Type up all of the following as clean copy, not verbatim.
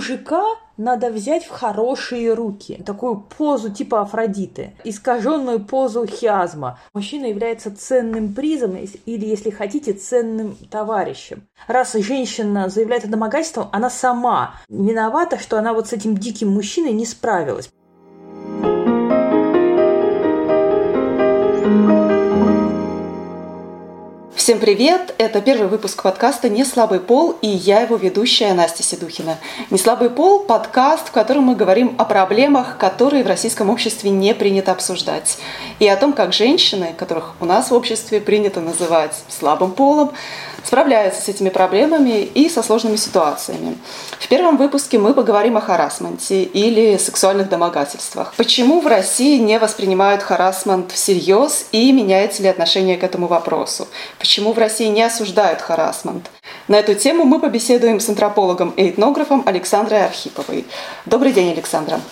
мужика надо взять в хорошие руки. Такую позу типа Афродиты, искаженную позу хиазма. Мужчина является ценным призом или, если хотите, ценным товарищем. Раз женщина заявляет о домогательстве, она сама виновата, что она вот с этим диким мужчиной не справилась. Всем привет! Это первый выпуск подкаста «Неслабый пол» и я его ведущая Настя Седухина. «Неслабый пол» – подкаст, в котором мы говорим о проблемах, которые в российском обществе не принято обсуждать. И о том, как женщины, которых у нас в обществе принято называть «слабым полом», справляются с этими проблемами и со сложными ситуациями. В первом выпуске мы поговорим о харассменте или сексуальных домогательствах. Почему в России не воспринимают харассмент всерьез и меняется ли отношение к этому вопросу? Почему в России не осуждают харассмент? На эту тему мы побеседуем с антропологом и этнографом Александрой Архиповой. Добрый день, Александра.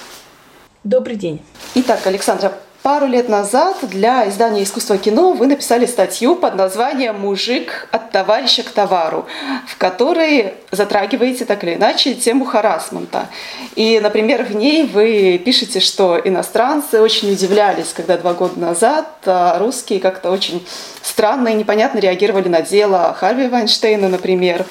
Добрый день. Итак, Александра, пару лет назад для издания «Искусство кино» вы написали статью под названием «Мужик от товарища к товару», в которой затрагиваете так или иначе тему харассмента. И, например, в ней вы пишете, что иностранцы очень удивлялись, когда 2 года назад русские как-то очень странно и непонятно реагировали на дело Харви Вайнштейна, например.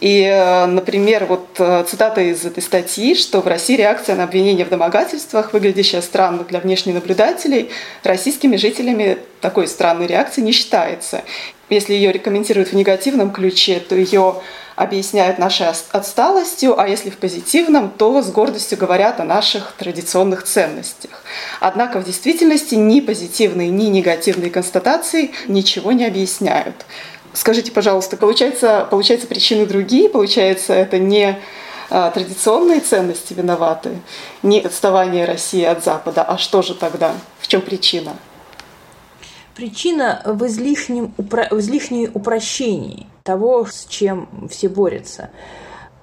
И, например, вот цитата из этой статьи, что в России реакция на обвинение в домогательствах, выглядящая странно для внешних наблюдателей, российскими жителями такой странной реакции не считается. Если ее комментируют в негативном ключе, то ее объясняют нашей отсталостью, а если в позитивном, то с гордостью говорят о наших традиционных ценностях. Однако в действительности ни позитивные, ни негативные констатации ничего не объясняют. Скажите, пожалуйста, получается причины другие? Получается, это не традиционные ценности виноваты, не отставание России от Запада? А что же тогда? В чем причина? Причина в излишнем упрощении того, с чем все борются.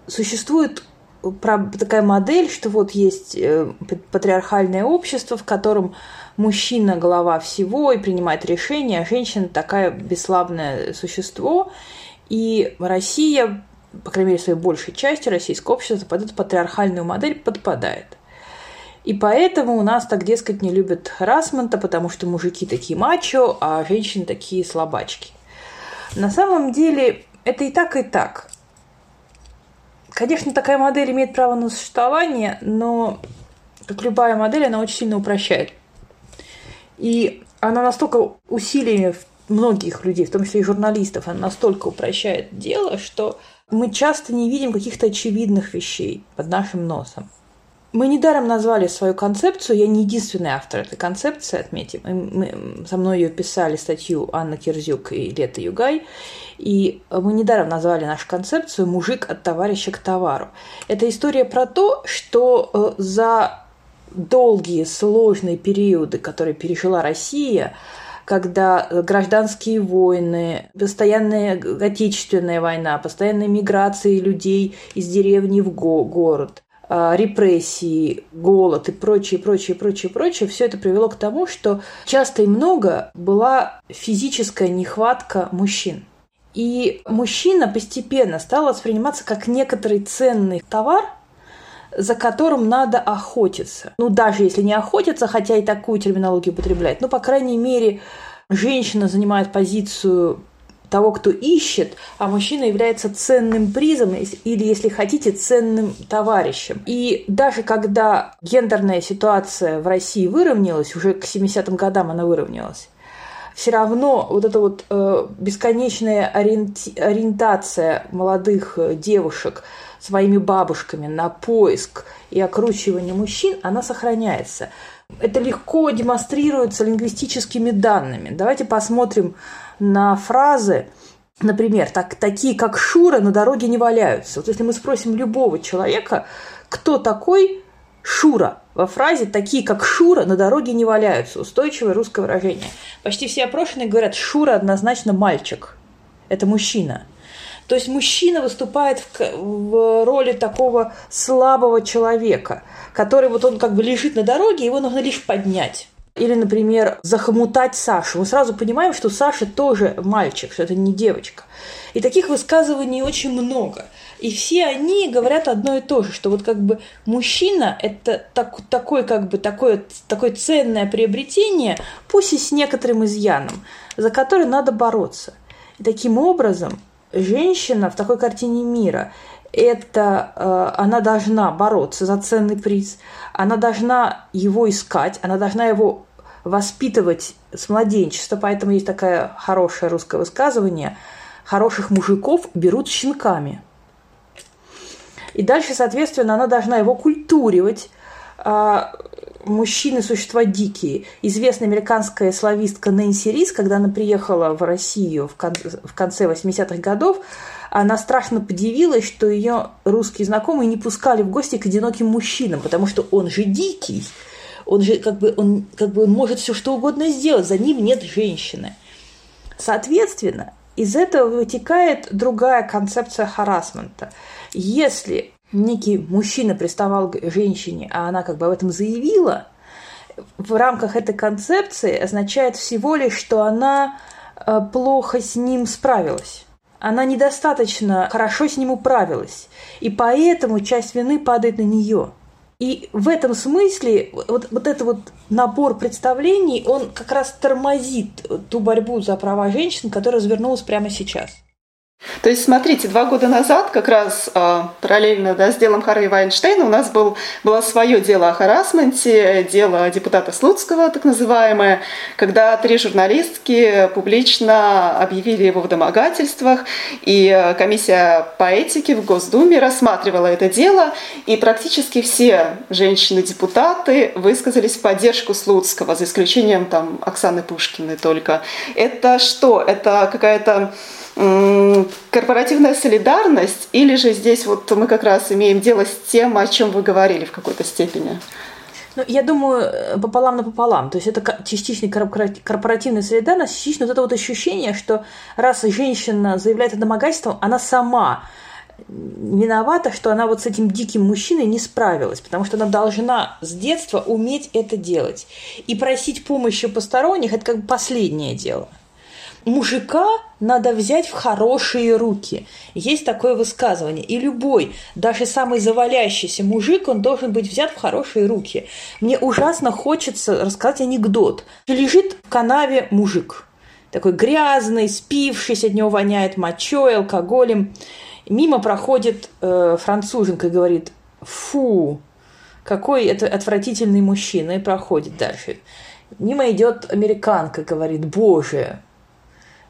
Существует такая модель, что вот есть патриархальное общество, в котором мужчина – глава всего и принимает решения, а женщина – такое бесславное существо. И Россия, по крайней мере, своей большей частью российского общества под эту патриархальную модель подпадает. И поэтому у нас так, дескать, не любят харассмента, потому что мужики такие мачо, а женщины такие слабачки. На самом деле это и так, и так. Конечно, такая модель имеет право на существование, но, как любая модель, она очень сильно упрощает. И она настолько усилиями многих людей, в том числе и журналистов, она настолько упрощает дело, что мы часто не видим каких-то очевидных вещей под нашим носом. Мы недаром назвали свою концепцию, я не единственный автор этой концепции, отметим. Мы, со мной ее писали статью Анна Кирзюк и Лета Югай. И мы недаром назвали нашу концепцию «Мужик от товарища к товару». Это история про то, что за долгие сложные периоды, которые пережила Россия, когда гражданские войны, постоянная отечественная война, постоянная миграция людей из деревни в город, репрессии, голод и прочее, все это привело к тому, что часто и много была физическая нехватка мужчин. И мужчина постепенно стал восприниматься как некоторый ценный товар, за которым надо охотиться. Ну, даже если не охотиться, хотя и такую терминологию употребляет, но, по крайней мере, женщина занимает позицию того, кто ищет, а мужчина является ценным призом или, если хотите, ценным товарищем. И даже когда гендерная ситуация в России выровнялась, уже к 70-м годам она выровнялась, все равно вот эта вот бесконечная ориентация молодых девушек своими бабушками на поиск и окручивание мужчин, она сохраняется. Это легко демонстрируется лингвистическими данными. Давайте посмотрим на фразы, например, такие как «Шура на дороге не валяются». Вот если мы спросим любого человека, кто такой Шура, во фразе «такие как Шура на дороге не валяются» – устойчивое русское выражение. Почти все опрошенные говорят «Шура однозначно мальчик, это мужчина». То есть мужчина выступает в роли такого слабого человека, который вот он как бы лежит на дороге, его нужно лишь поднять. Или, например, захомутать Сашу. Мы сразу понимаем, что Саша тоже мальчик, что это не девочка. И таких высказываний очень много. И все они говорят одно и то же, что вот как бы мужчина – это такое ценное приобретение, пусть и с некоторым изъяном, за который надо бороться. И таким образом женщина в такой картине мира – это она должна бороться за ценный приз, она должна его искать, она должна его воспитывать с младенчества. Поэтому есть такое хорошее русское высказывание: «Хороших мужиков берут щенками». И дальше, соответственно, она должна его культуривать. Мужчины – существа дикие. Известная американская славистка Нэнси Рис, когда она приехала в Россию в конце 80-х годов, она страшно подивилась, что ее русские знакомые не пускали в гости к одиноким мужчинам, потому что он же дикий, он может все что угодно сделать, за ним нет женщины. Соответственно, из этого вытекает другая концепция харассмента. Если некий мужчина приставал к женщине, а она как бы об этом заявила, в рамках этой концепции означает всего лишь, что она плохо с ним справилась. Она недостаточно хорошо с ним управилась, и поэтому часть вины падает на нее. И в этом смысле вот этот набор представлений, он как раз тормозит ту борьбу за права женщин, которая развернулась прямо сейчас. То есть, смотрите, 2 года назад, как раз параллельно с делом Харви Вайнштейна, у нас было свое дело о харассменте, дело депутата Слуцкого, так называемое, когда 3 журналистки публично объявили его в домогательствах, и комиссия по этике в Госдуме рассматривала это дело, и практически все женщины-депутаты высказались в поддержку Слуцкого, за исключением там Оксаны Пушкиной только. Это что? Это какая-то корпоративная солидарность, или же здесь вот мы как раз имеем дело с тем, о чем вы говорили в какой-то степени? Ну, я думаю, пополам на пополам. То есть это частично корпоративная солидарность, частично вот это вот ощущение, что раз женщина заявляет о домогательстве, она сама виновата, что она вот с этим диким мужчиной не справилась, потому что она должна с детства уметь это делать. И просить помощи у посторонних – это как бы последнее дело. Мужика надо взять в хорошие руки. Есть такое высказывание. И любой, даже самый завалящийся мужик, он должен быть взят в хорошие руки. Мне ужасно хочется рассказать анекдот. Лежит в канаве мужик. Такой грязный, спившийся, от него воняет мочой, алкоголем. Мимо проходит француженка и говорит: «Фу, какой это отвратительный мужчина». И проходит дальше. Мимо идет американка, говорит: «Боже,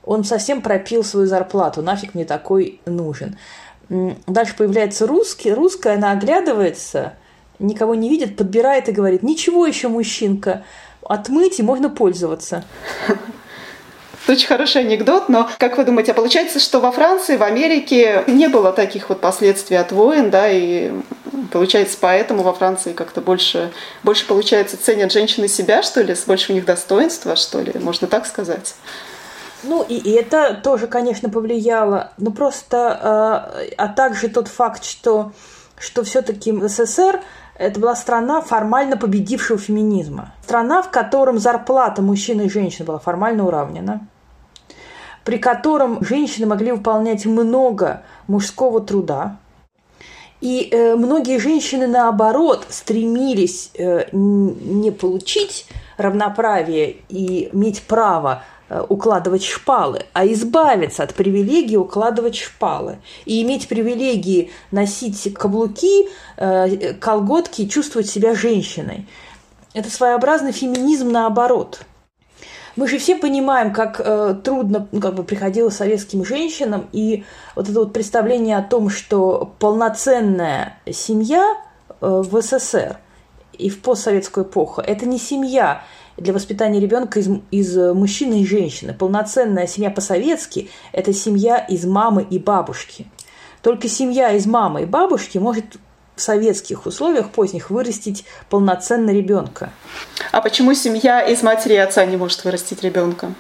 он совсем пропил свою зарплату, нафиг мне такой нужен». Дальше появляется русская, она оглядывается, никого не видит, подбирает и говорит: «Ничего еще, мужчинка, отмыть и можно пользоваться». Очень хороший анекдот, но как вы думаете, а получается, что во Франции, в Америке не было таких вот последствий от войн, да, и получается, поэтому во Франции как-то больше получается, ценят женщины себя, что ли, больше у них достоинства, что ли, можно так сказать? Ну, и это тоже, конечно, повлияло. Но просто... А также тот факт, что все-таки СССР это была страна, формально победившего феминизма. Страна, в котором зарплата мужчин и женщин была формально уравнена, при котором женщины могли выполнять много мужского труда. И многие женщины, наоборот, стремились не получить равноправие и иметь право укладывать шпалы, а избавиться от привилегии укладывать шпалы и иметь привилегии носить каблуки, колготки и чувствовать себя женщиной. Это своеобразный феминизм наоборот. Мы же все понимаем, как трудно приходилось советским женщинам, и вот это вот представление о том, что полноценная семья в СССР и в постсоветскую эпоху – это не семья для воспитания ребенка из мужчины и женщины. Полноценная семья по-советски – это семья из мамы и бабушки. Только семья из мамы и бабушки может в советских условиях поздних вырастить полноценно ребенка. А почему семья из матери и отца не может вырастить ребенка?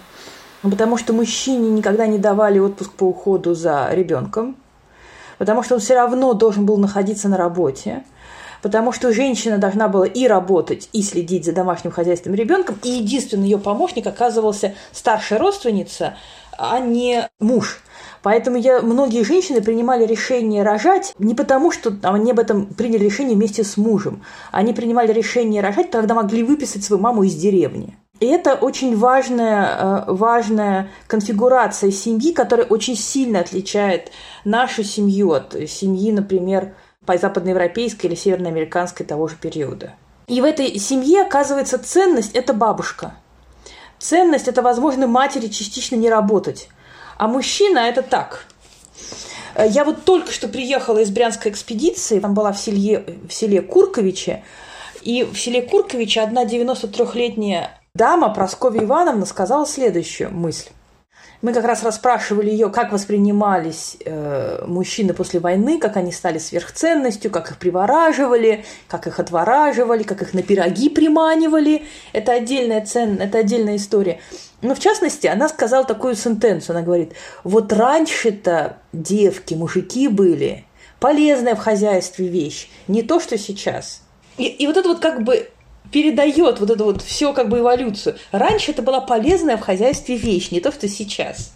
Потому что мужчине никогда не давали отпуск по уходу за ребенком, потому что он все равно должен был находиться на работе, потому что женщина должна была и работать, и следить за домашним хозяйством ребенком, и единственный ее помощник оказывался старшая родственница, а не муж. Поэтому многие женщины принимали решение рожать не потому, что они об этом приняли решение вместе с мужем. Они принимали решение рожать, когда могли выписать свою маму из деревни. И это очень важная конфигурация семьи, которая очень сильно отличает нашу семью от семьи, например, по западноевропейской или северноамериканской того же периода. И в этой семье, оказывается, ценность – это бабушка. Ценность – это, возможно, матери частично не работать. А мужчина – это так. Я вот только что приехала из Брянской экспедиции, там была в селе Курковичи, и в селе Курковичи одна 93-летняя дама Прасковья Ивановна сказала следующую мысль. Мы как раз расспрашивали ее, как воспринимались мужчины после войны, как они стали сверхценностью, как их привораживали, как их отвораживали, как их на пироги приманивали. Это отдельная ценность, это отдельная история. Но в частности, она сказала такую сентенцию. Она говорит, вот раньше-то девки, мужики были, полезная в хозяйстве вещь, не то, что сейчас. И вот это вот как бы передает вот эту вот всю как бы эволюцию. Раньше это была полезная в хозяйстве вещь, не то, что сейчас.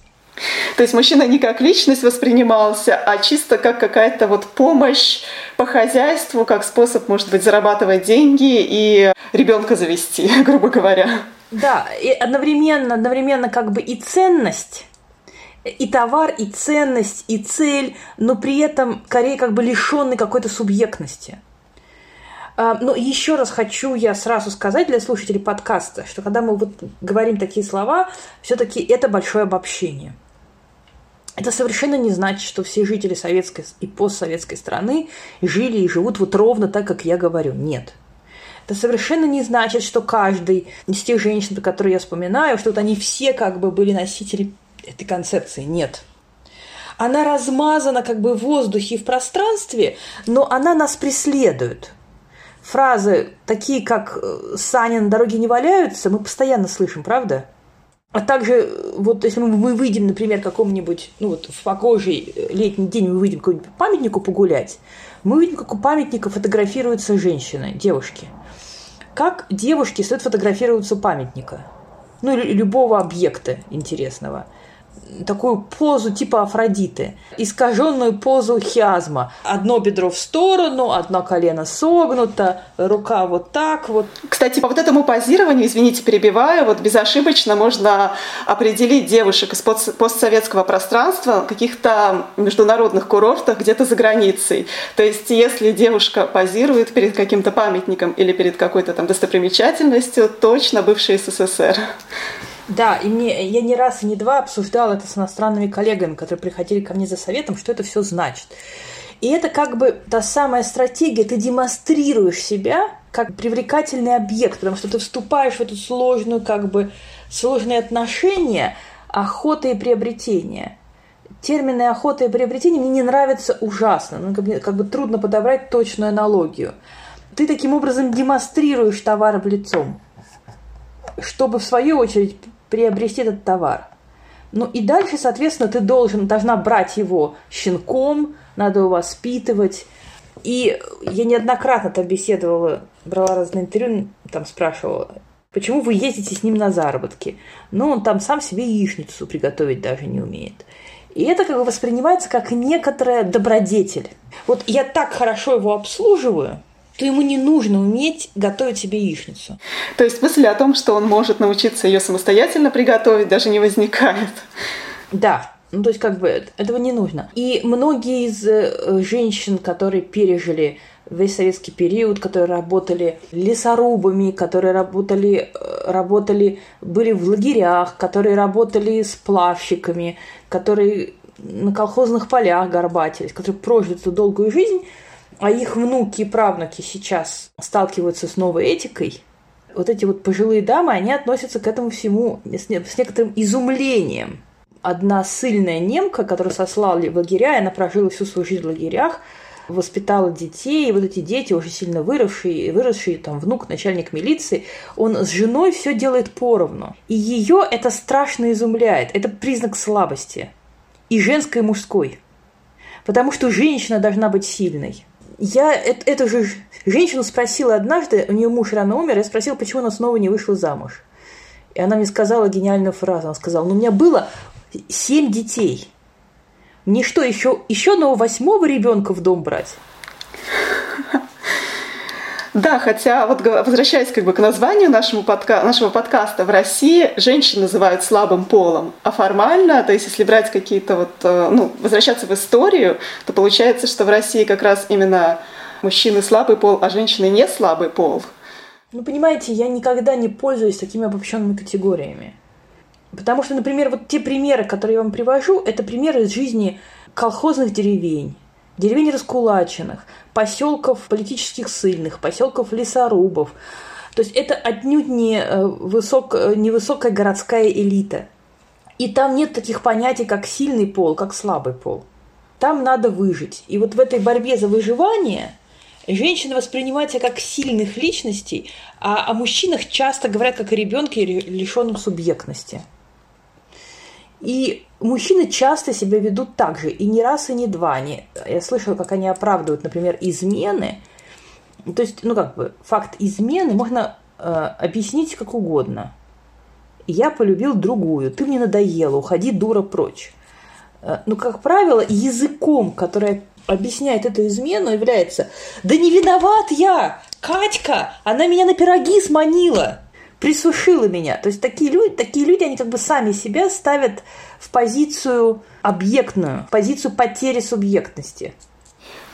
То есть мужчина не как личность воспринимался, а чисто как какая-то вот помощь по хозяйству, как способ, может быть, зарабатывать деньги и ребенка завести, грубо говоря. Да, и одновременно как бы и ценность, и товар, и ценность, и цель, но при этом скорее как бы лишённый какой-то субъектности. Но еще раз хочу я сразу сказать для слушателей подкаста, что когда мы вот говорим такие слова, все-таки это большое обобщение. Это совершенно не значит, что все жители советской и постсоветской страны жили и живут вот ровно так, как я говорю. Нет. Это совершенно не значит, что каждый из тех женщин, которые я вспоминаю, что вот они все как бы были носители этой концепции. Нет. Она размазана как бы в воздухе и в пространстве, но она нас преследует. Фразы такие, как «сани на дороге не валяются», мы постоянно слышим, правда? А также, вот если мы выйдем, например, к какому-нибудь, в погожий летний день мы выйдем к какому-нибудь памятнику погулять, мы увидим, как у памятника фотографируются женщины, девушки. Как девушки стоят фотографироваться у памятника? Или любого объекта интересного. Такую позу типа Афродиты, искаженную позу хиазма. Одно бедро в сторону, одно колено согнуто, рука вот так вот. Кстати, по вот этому позированию, извините, перебиваю, вот безошибочно можно определить девушек из постсоветского пространства каких-то международных курортах где-то за границей. То есть, если девушка позирует перед каким-то памятником или перед какой-то там достопримечательностью, точно бывший СССР. Да, и я не раз и не два обсуждала это с иностранными коллегами, которые приходили ко мне за советом, что это все значит. И это как бы та самая стратегия, ты демонстрируешь себя как привлекательный объект, потому что ты вступаешь в эту сложные отношения охоты и приобретения. Термины «охота» и «приобретение» мне не нравятся ужасно, как бы трудно подобрать точную аналогию. Ты таким образом демонстрируешь товар лицом, чтобы, в свою очередь, приобрести этот товар. Ну и дальше, соответственно, ты должна брать его щенком, надо его воспитывать. И я неоднократно там беседовала, брала разные интервью, там спрашивала, почему вы ездите с ним на заработки? Он там сам себе яичницу приготовить даже не умеет. И это как бы воспринимается как некоторая добродетель. Вот я так хорошо его обслуживаю, то ему не нужно уметь готовить себе яичницу. То есть мысль о том, что он может научиться ее самостоятельно приготовить, даже не возникает. Да, то есть как бы этого не нужно. И многие из женщин, которые пережили весь советский период, которые работали лесорубами, которые работали, были в лагерях, которые работали с плавщиками, которые на колхозных полях горбатились, которые прожили эту долгую жизнь, а их внуки и правнуки сейчас сталкиваются с новой этикой, вот эти вот пожилые дамы, они относятся к этому всему с некоторым изумлением. Одна ссыльная немка, которую сослали в лагеря, она прожила всю свою жизнь в лагерях, воспитала детей, и вот эти дети, уже сильно выросшие, там, внук, начальник милиции, он с женой все делает поровну. И ее это страшно изумляет. Это признак слабости. И женской, и мужской. Потому что женщина должна быть сильной. Я эту же женщину спросила однажды, у нее муж рано умер, я спросила, почему она снова не вышла замуж. И она мне сказала гениальную фразу. Она сказала, у меня было 7 детей. Мне что, еще одного 8-го ребенка в дом брать? Да, хотя, вот возвращаясь как бы к названию нашего подкаста, в России женщин называют слабым полом, а формально, то есть если брать какие-то вот, возвращаться в историю, то получается, что в России как раз именно мужчины слабый пол, а женщины не слабый пол. Понимаете, я никогда не пользуюсь такими обобщенными категориями. Потому что, например, вот те примеры, которые я вам привожу, это примеры из жизни колхозных деревень раскулаченных, поселков политических ссыльных, поселков лесорубов. То есть это отнюдь не высокая городская элита. И там нет таких понятий, как сильный пол, как слабый пол. Там надо выжить. И вот в этой борьбе за выживание женщины воспринимаются как сильных личностей, а о мужчинах часто говорят как о ребенке, лишенном субъектности. И мужчины часто себя ведут так же, и не раз, и не два. Я слышала, как они оправдывают, например, измены. То есть, факт измены можно объяснить как угодно. Я полюбил другую, ты мне надоела, уходи, дура, прочь. Но, как правило, языком, который объясняет эту измену, является «Да не виноват я! Катька! Она меня на пироги сманила!» присушила меня. То есть такие люди, они как бы сами себя ставят в позицию объектную, в позицию потери субъектности.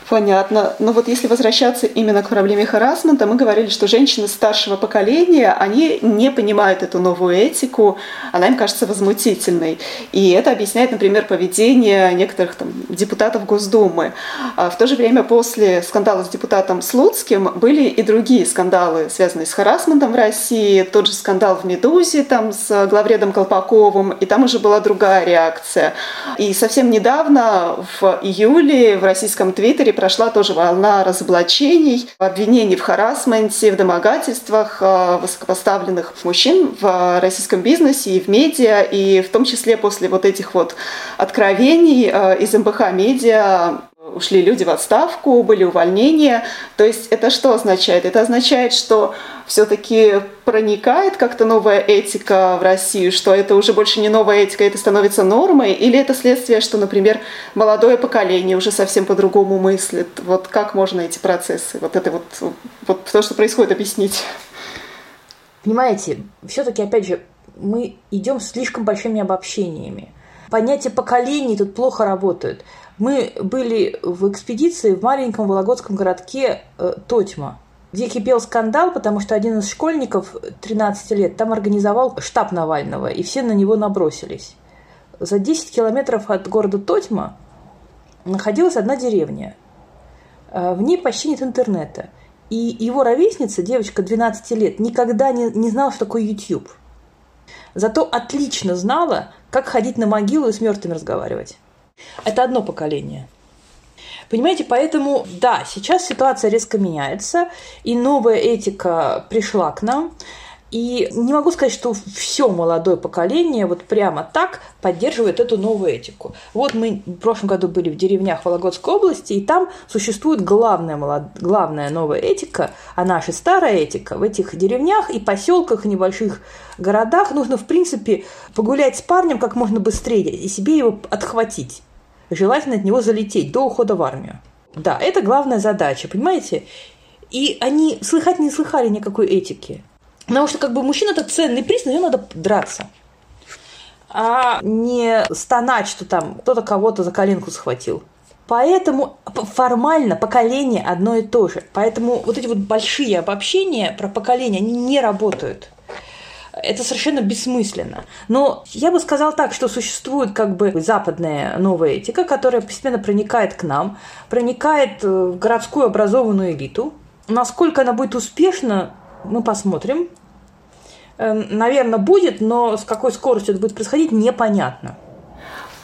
Понятно. Но вот если возвращаться именно к проблеме харассмента, мы говорили, что женщины старшего поколения, они не понимают эту новую этику, она им кажется возмутительной. И это объясняет, например, поведение некоторых депутатов Госдумы. А в то же время после скандала с депутатом Слуцким были и другие скандалы, связанные с харассментом в России, тот же скандал в «Медузе» с главредом Колпаковым, и там уже была другая реакция. И совсем недавно, в июле, в российском Твиттере прошла тоже волна разоблачений, обвинений в харассменте, в домогательствах высокопоставленных мужчин в российском бизнесе и в медиа. И в том числе после вот этих вот откровений из МБХ Медиа ушли люди в отставку, были увольнения. То есть это что означает? Это означает, что все-таки проникает как-то новая этика в Россию, что это уже больше не новая этика, это становится нормой? Или это следствие, что, например, молодое поколение уже совсем по-другому мыслит? Вот как можно эти процессы, вот то, что происходит, объяснить? Понимаете, все-таки, опять же, мы идем с слишком большими обобщениями. Понятие поколений тут плохо работает. Мы были в экспедиции в маленьком вологодском городке Тотьма, где кипел скандал, потому что один из школьников 13 лет там организовал штаб Навального, и все на него набросились. За 10 километров от города Тотьма находилась одна деревня. В ней почти нет интернета. И его ровесница, девочка 12 лет, никогда не знала, что такое YouTube. Зато отлично знала, как ходить на могилу и с мертвыми разговаривать. Это одно поколение. Понимаете, поэтому, да, сейчас ситуация резко меняется, и новая этика пришла к нам. И не могу сказать, что все молодое поколение вот прямо так поддерживает эту новую этику. Вот мы в прошлом году были в деревнях Вологодской области, и там существует главная новая этика, а наша старая этика. В этих деревнях и поселках, и небольших городах нужно, в принципе, погулять с парнем как можно быстрее и себе его отхватить. Желательно от него залететь до ухода в армию. Да, это главная задача, понимаете? И они не слыхали никакой этики. Потому что мужчина – это ценный приз, на него надо драться. А не стонать, что там кто-то кого-то за коленку схватил. Поэтому формально поколение одно и то же. Поэтому вот эти вот большие обобщения про поколение, они не работают. Это совершенно бессмысленно. Но я бы сказала так, что существует западная новая этика, которая постепенно проникает к нам, проникает в городскую образованную элиту. Насколько она будет успешна, мы посмотрим. Наверное, будет, но с какой скоростью это будет происходить, непонятно.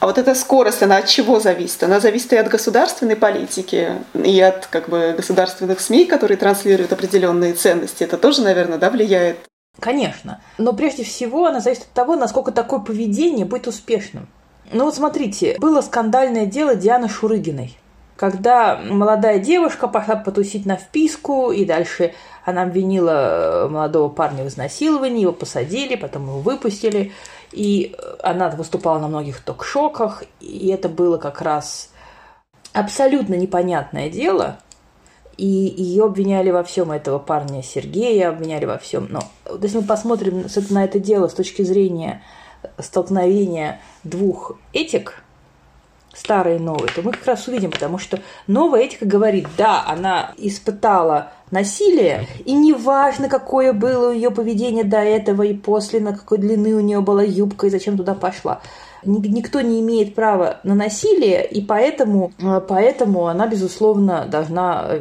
А вот эта скорость, она от чего зависит? Она зависит и от государственной политики, и от государственных СМИ, которые транслируют определенные ценности. Это тоже, наверное, влияет? Конечно. Но прежде всего она зависит от того, насколько такое поведение будет успешным. Ну вот смотрите, было скандальное дело Дианы Шурыгиной. когда молодая девушка пошла потусить на вписку, и дальше она обвинила молодого парня в изнасиловании, его посадили, потом его выпустили, и она выступала на многих ток-шоках, и это было как раз абсолютно непонятное дело, и ее обвиняли во всем, этого парня Сергея обвиняли во всем. Но если мы посмотрим на это дело с точки зрения столкновения двух этик, старые и новые, то мы как раз увидим, потому что новая этика говорит, да, она испытала насилие, и неважно, какое было ее поведение до этого и после, на какой длины у нее была юбка и зачем туда пошла. Никто не имеет права на насилие, и поэтому она, безусловно, должна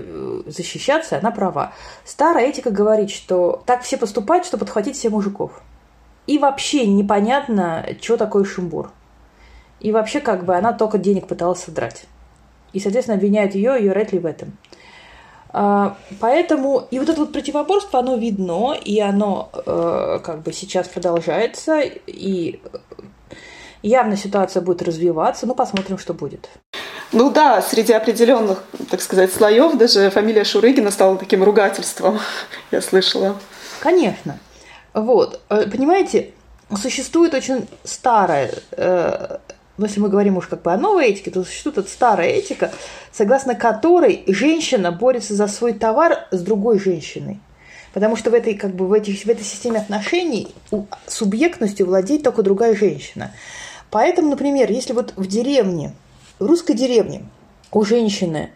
защищаться, она права. Старая этика говорит, что так все поступают, что подхватить всех мужиков. И вообще непонятно, что такое шумбур. И вообще, как бы, она только денег пыталась содрать. И, соответственно, обвиняют ее Рэтли в этом. Поэтому и вот это вот противоборство, оно видно, и оно как бы сейчас продолжается, и явно ситуация будет развиваться. Ну, посмотрим, что будет. Ну да, среди определенных, так сказать, слоев даже фамилия Шурыгина стала таким ругательством, я слышала. Конечно. Вот, понимаете, существует очень старая... Но если мы говорим уж как бы о новой этике, то существует старая этика, согласно которой женщина борется за свой товар с другой женщиной. Потому что в этой системе отношений субъектностью владеет только другая женщина. Поэтому, например, если вот в деревне, в русской деревне у женщины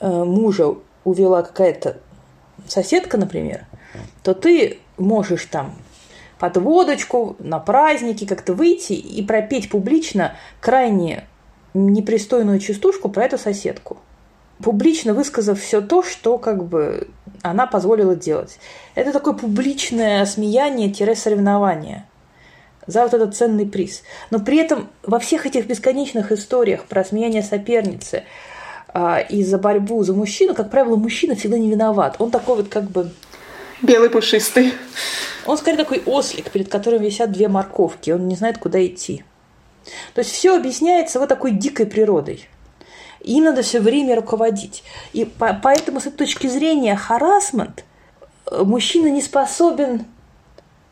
мужа увела какая-то соседка, например, то ты можешь там... под водочку, на праздники как-то выйти и пропеть публично крайне непристойную частушку про эту соседку, публично высказав все то, что как бы она позволила делать. Это такое публичное смеяние-соревнование за вот этот ценный приз. Но при этом во всех этих бесконечных историях про смеяние соперницы и за борьбу за мужчину, как правило, мужчина всегда не виноват. Он такой вот как бы... белый пушистый. Он скорее такой ослик, перед которым висят две морковки. Он не знает, куда идти. То есть все объясняется вот такой дикой природой. Им надо все время руководить. И поэтому с этой точки зрения харассмент мужчина не способен...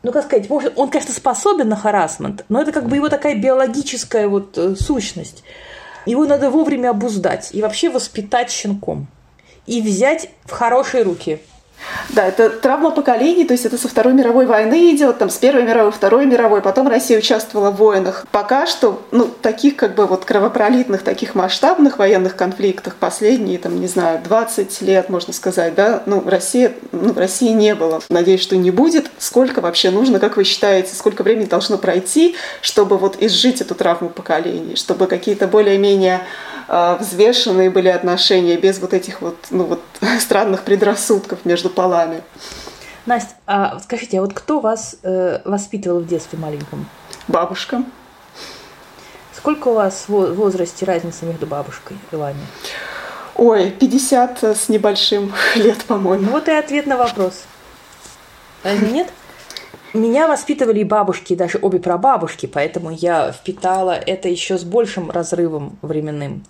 Ну, как сказать, может, он, конечно, способен на харассмент, но это как бы его такая биологическая вот сущность. Его надо вовремя обуздать и вообще воспитать щенком. И взять в хорошие руки. Да, это травма поколений, то есть это со Второй мировой войны идет, там, с Первой мировой, Второй мировой, потом Россия участвовала в войнах. Пока что, ну, таких как бы вот кровопролитных, таких масштабных военных конфликтах последние, там, не знаю, 20 лет, можно сказать, да, ну, России не было. Надеюсь, что не будет. Сколько вообще нужно, как вы считаете, сколько времени должно пройти, чтобы вот изжить эту травму поколений, чтобы какие-то более-менее взвешенные были отношения без вот этих вот, ну, вот странных предрассудков между полами. Настя, а скажите, а вот кто вас воспитывал в детстве маленьком? Бабушка. Сколько у вас в возрасте разница между бабушкой и вами? Ой, 50 с небольшим лет, по-моему. Вот и ответ на вопрос. Разве нет? Меня воспитывали и бабушки, и даже обе прабабушки, поэтому я впитала это еще с большим разрывом временным.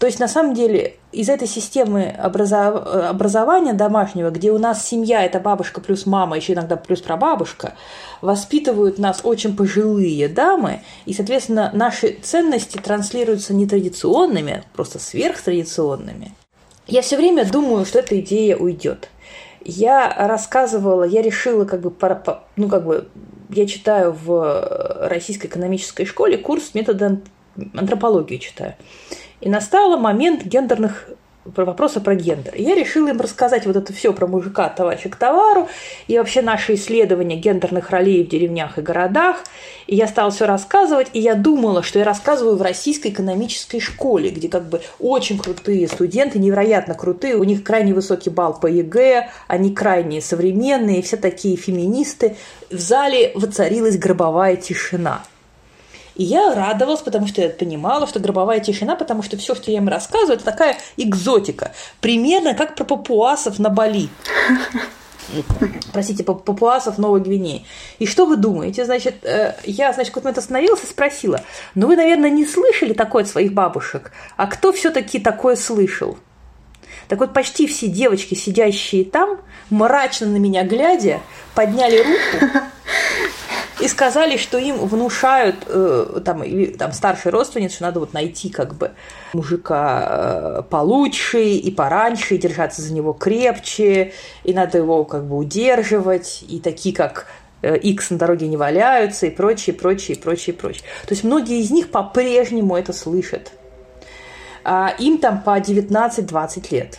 То есть, на самом деле, из этой системы образования домашнего, где у нас семья – это бабушка плюс мама, еще иногда плюс прабабушка, воспитывают нас очень пожилые дамы, и, соответственно, наши ценности транслируются не традиционными, а просто сверхтрадиционными. Я все время думаю, что эта идея уйдет. Я рассказывала, я решила, как бы, ну, как бы, я читаю в Российской экономической школе курс метода антропологии читаю. И настал момент гендерных вопросов про гендер. И я решила им рассказать вот это все про мужика, товарища к товару, и вообще наши исследования гендерных ролей в деревнях и городах. И я стала все рассказывать, и я думала, что я рассказываю в Российской экономической школе, где как бы очень крутые студенты, невероятно крутые, у них крайне высокий балл по ЕГЭ, они крайне современные, все такие феминисты. В зале воцарилась гробовая тишина. И я радовалась, потому что я понимала, что гробовая тишина, потому что все, что я им рассказываю, это такая экзотика. Примерно как про папуасов на Бали. простите, папуасов Новой Гвинеи. И что вы думаете? Значит, я, значит, в какой-то момент остановилась и спросила, ну вы, наверное, не слышали такое от своих бабушек, а кто все-таки такое слышал? Так вот, почти все девочки, сидящие там, мрачно на меня глядя, подняли руку и сказали, что им внушают, там старшие родственницы, что надо вот найти как бы мужика получше и пораньше, и держаться за него крепче, и надо его как бы удерживать, и такие как X на дороге не валяются, и прочее, прочее, прочее, прочее. То есть многие из них по-прежнему это слышат. А им там по 19-20 лет.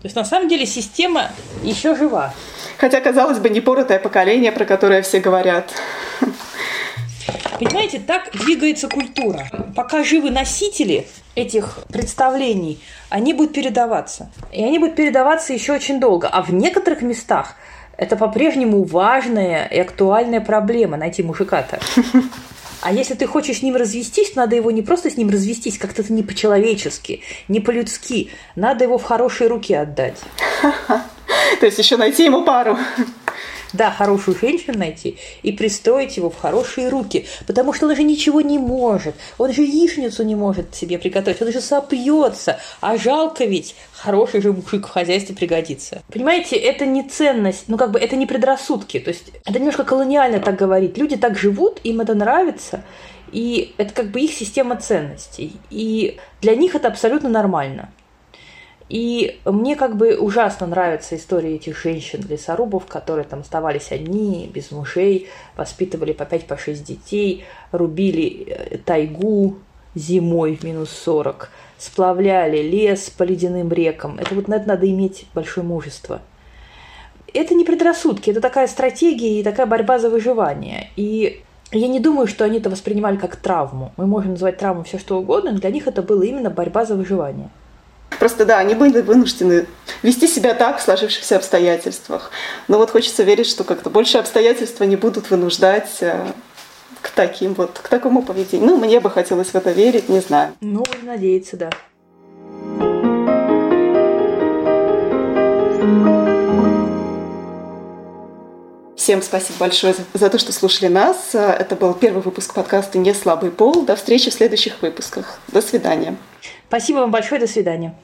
То есть, на самом деле, система еще жива. Хотя, казалось бы, непоротое поколение, про которое все говорят. Понимаете, так двигается культура. Пока живы носители этих представлений, они будут передаваться. И они будут передаваться еще очень долго. А в некоторых местах это по-прежнему важная и актуальная проблема — найти мужика-то. А если ты хочешь с ним развестись, надо его не просто с ним развестись, как-то не по-человечески, не по-людски. Надо его в хорошие руки отдать. То есть еще найти ему пару. Да, хорошую женщину найти и пристроить его в хорошие руки. Потому что он же ничего не может. Он же яичницу не может себе приготовить. Он же сопьется. А жалко ведь, хороший же мужик в хозяйстве пригодится. Понимаете, это не ценность, ну как бы это не предрассудки. То есть это немножко колониально так говорить. Люди так живут, им это нравится. И это как бы их система ценностей. И для них это абсолютно нормально. И мне как бы ужасно нравятся истории этих женщин-лесорубов, которые там оставались одни, без мужей, воспитывали по 5-6 детей, рубили тайгу зимой в минус 40, сплавляли лес по ледяным рекам. Это вот на это надо иметь большое мужество. Это не предрассудки, это такая стратегия и такая борьба за выживание. И я не думаю, что они это воспринимали как травму. Мы можем называть травму все что угодно, но для них это было именно борьба за выживание. Просто, да, они были вынуждены вести себя так в сложившихся обстоятельствах. Но вот хочется верить, что как-то больше обстоятельства не будут вынуждать к такому поведению. Ну, мне бы хотелось в это верить, не знаю. Ну, надеяться, да. Всем спасибо большое за то, что слушали нас. Это был первый выпуск подкаста «Неслабый пол». До встречи в следующих выпусках. До свидания. Спасибо вам большое. До свидания.